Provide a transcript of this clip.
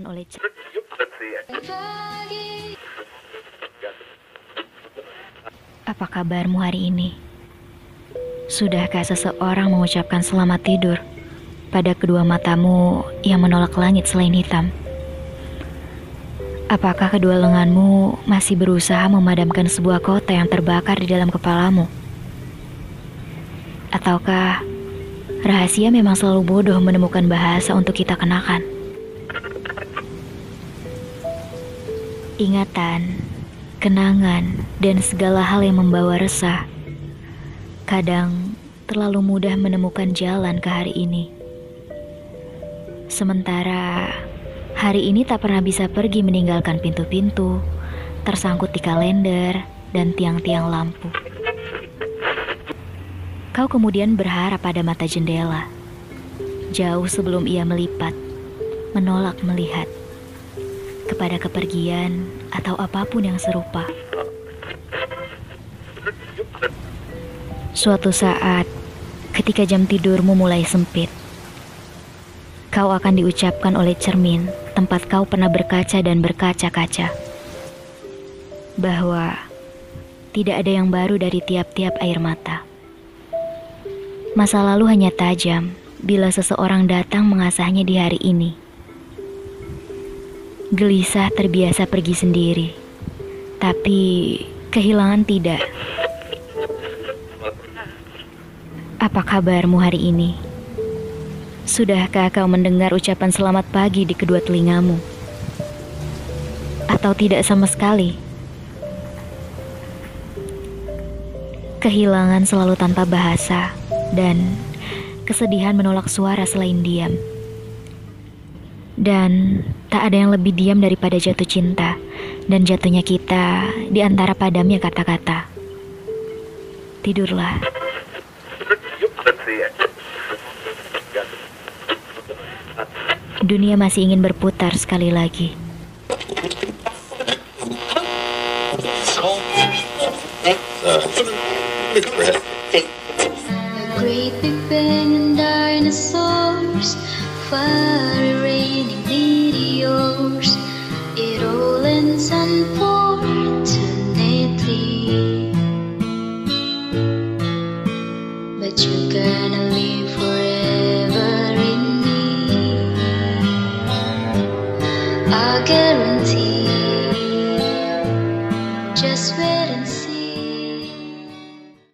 dilakukan oleh C. Apa kabarmu hari ini? Sudahkah seseorang mengucapkan selamat tidur pada kedua matamu yang menolak langit selain hitam? Apakah kedua lenganmu masih berusaha memadamkan sebuah kota yang terbakar di dalam kepalamu? Ataukah rahasia memang selalu bodoh menemukan bahasa untuk kita kenakan? Ingatan, kenangan, dan segala hal yang membawa resah kadang terlalu mudah menemukan jalan ke hari ini. Sementara hari ini tak pernah bisa pergi meninggalkan pintu-pintu, tersangkut di kalender, dan tiang-tiang lampu. Kau kemudian berharap pada mata jendela, jauh sebelum ia melipat, menolak melihat, kepada kepergian atau apapun yang serupa. Suatu saat, ketika jam tidurmu mulai sempit, kau akan diucapkan oleh cermin tempat kau pernah berkaca dan berkaca-kaca, bahwa tidak ada yang baru dari tiap-tiap air mata. Masa lalu hanya tajam bila seseorang datang mengasahnya di hari ini. Gelisah terbiasa pergi sendiri, tapi kehilangan tidak. Apa kabarmu hari ini? Sudahkah kau mendengar ucapan selamat pagi di kedua telingamu? Atau tidak sama sekali? Kehilangan selalu tanpa bahasa, dan kesedihan menolak suara selain diam. Dan tak ada yang lebih diam daripada jatuh cinta dan jatuhnya kita di antara padamnya kata-kata. Tidurlah. Dunia masih ingin berputar sekali lagi. Great big bang and dinosaurs, fire raining meteors, it all ends unfortunately. But you're gonna live forever in me, I guarantee.